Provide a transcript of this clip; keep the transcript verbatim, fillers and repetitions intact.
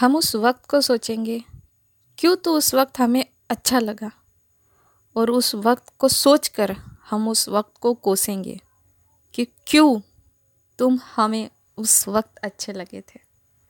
हम उस वक्त को सोचेंगे क्यों तो उस वक्त हमें अच्छा लगा, और उस वक्त को सोचकर हम उस वक्त को कोसेंगे कि क्यों तुम हमें उस वक्त अच्छे लगे थे।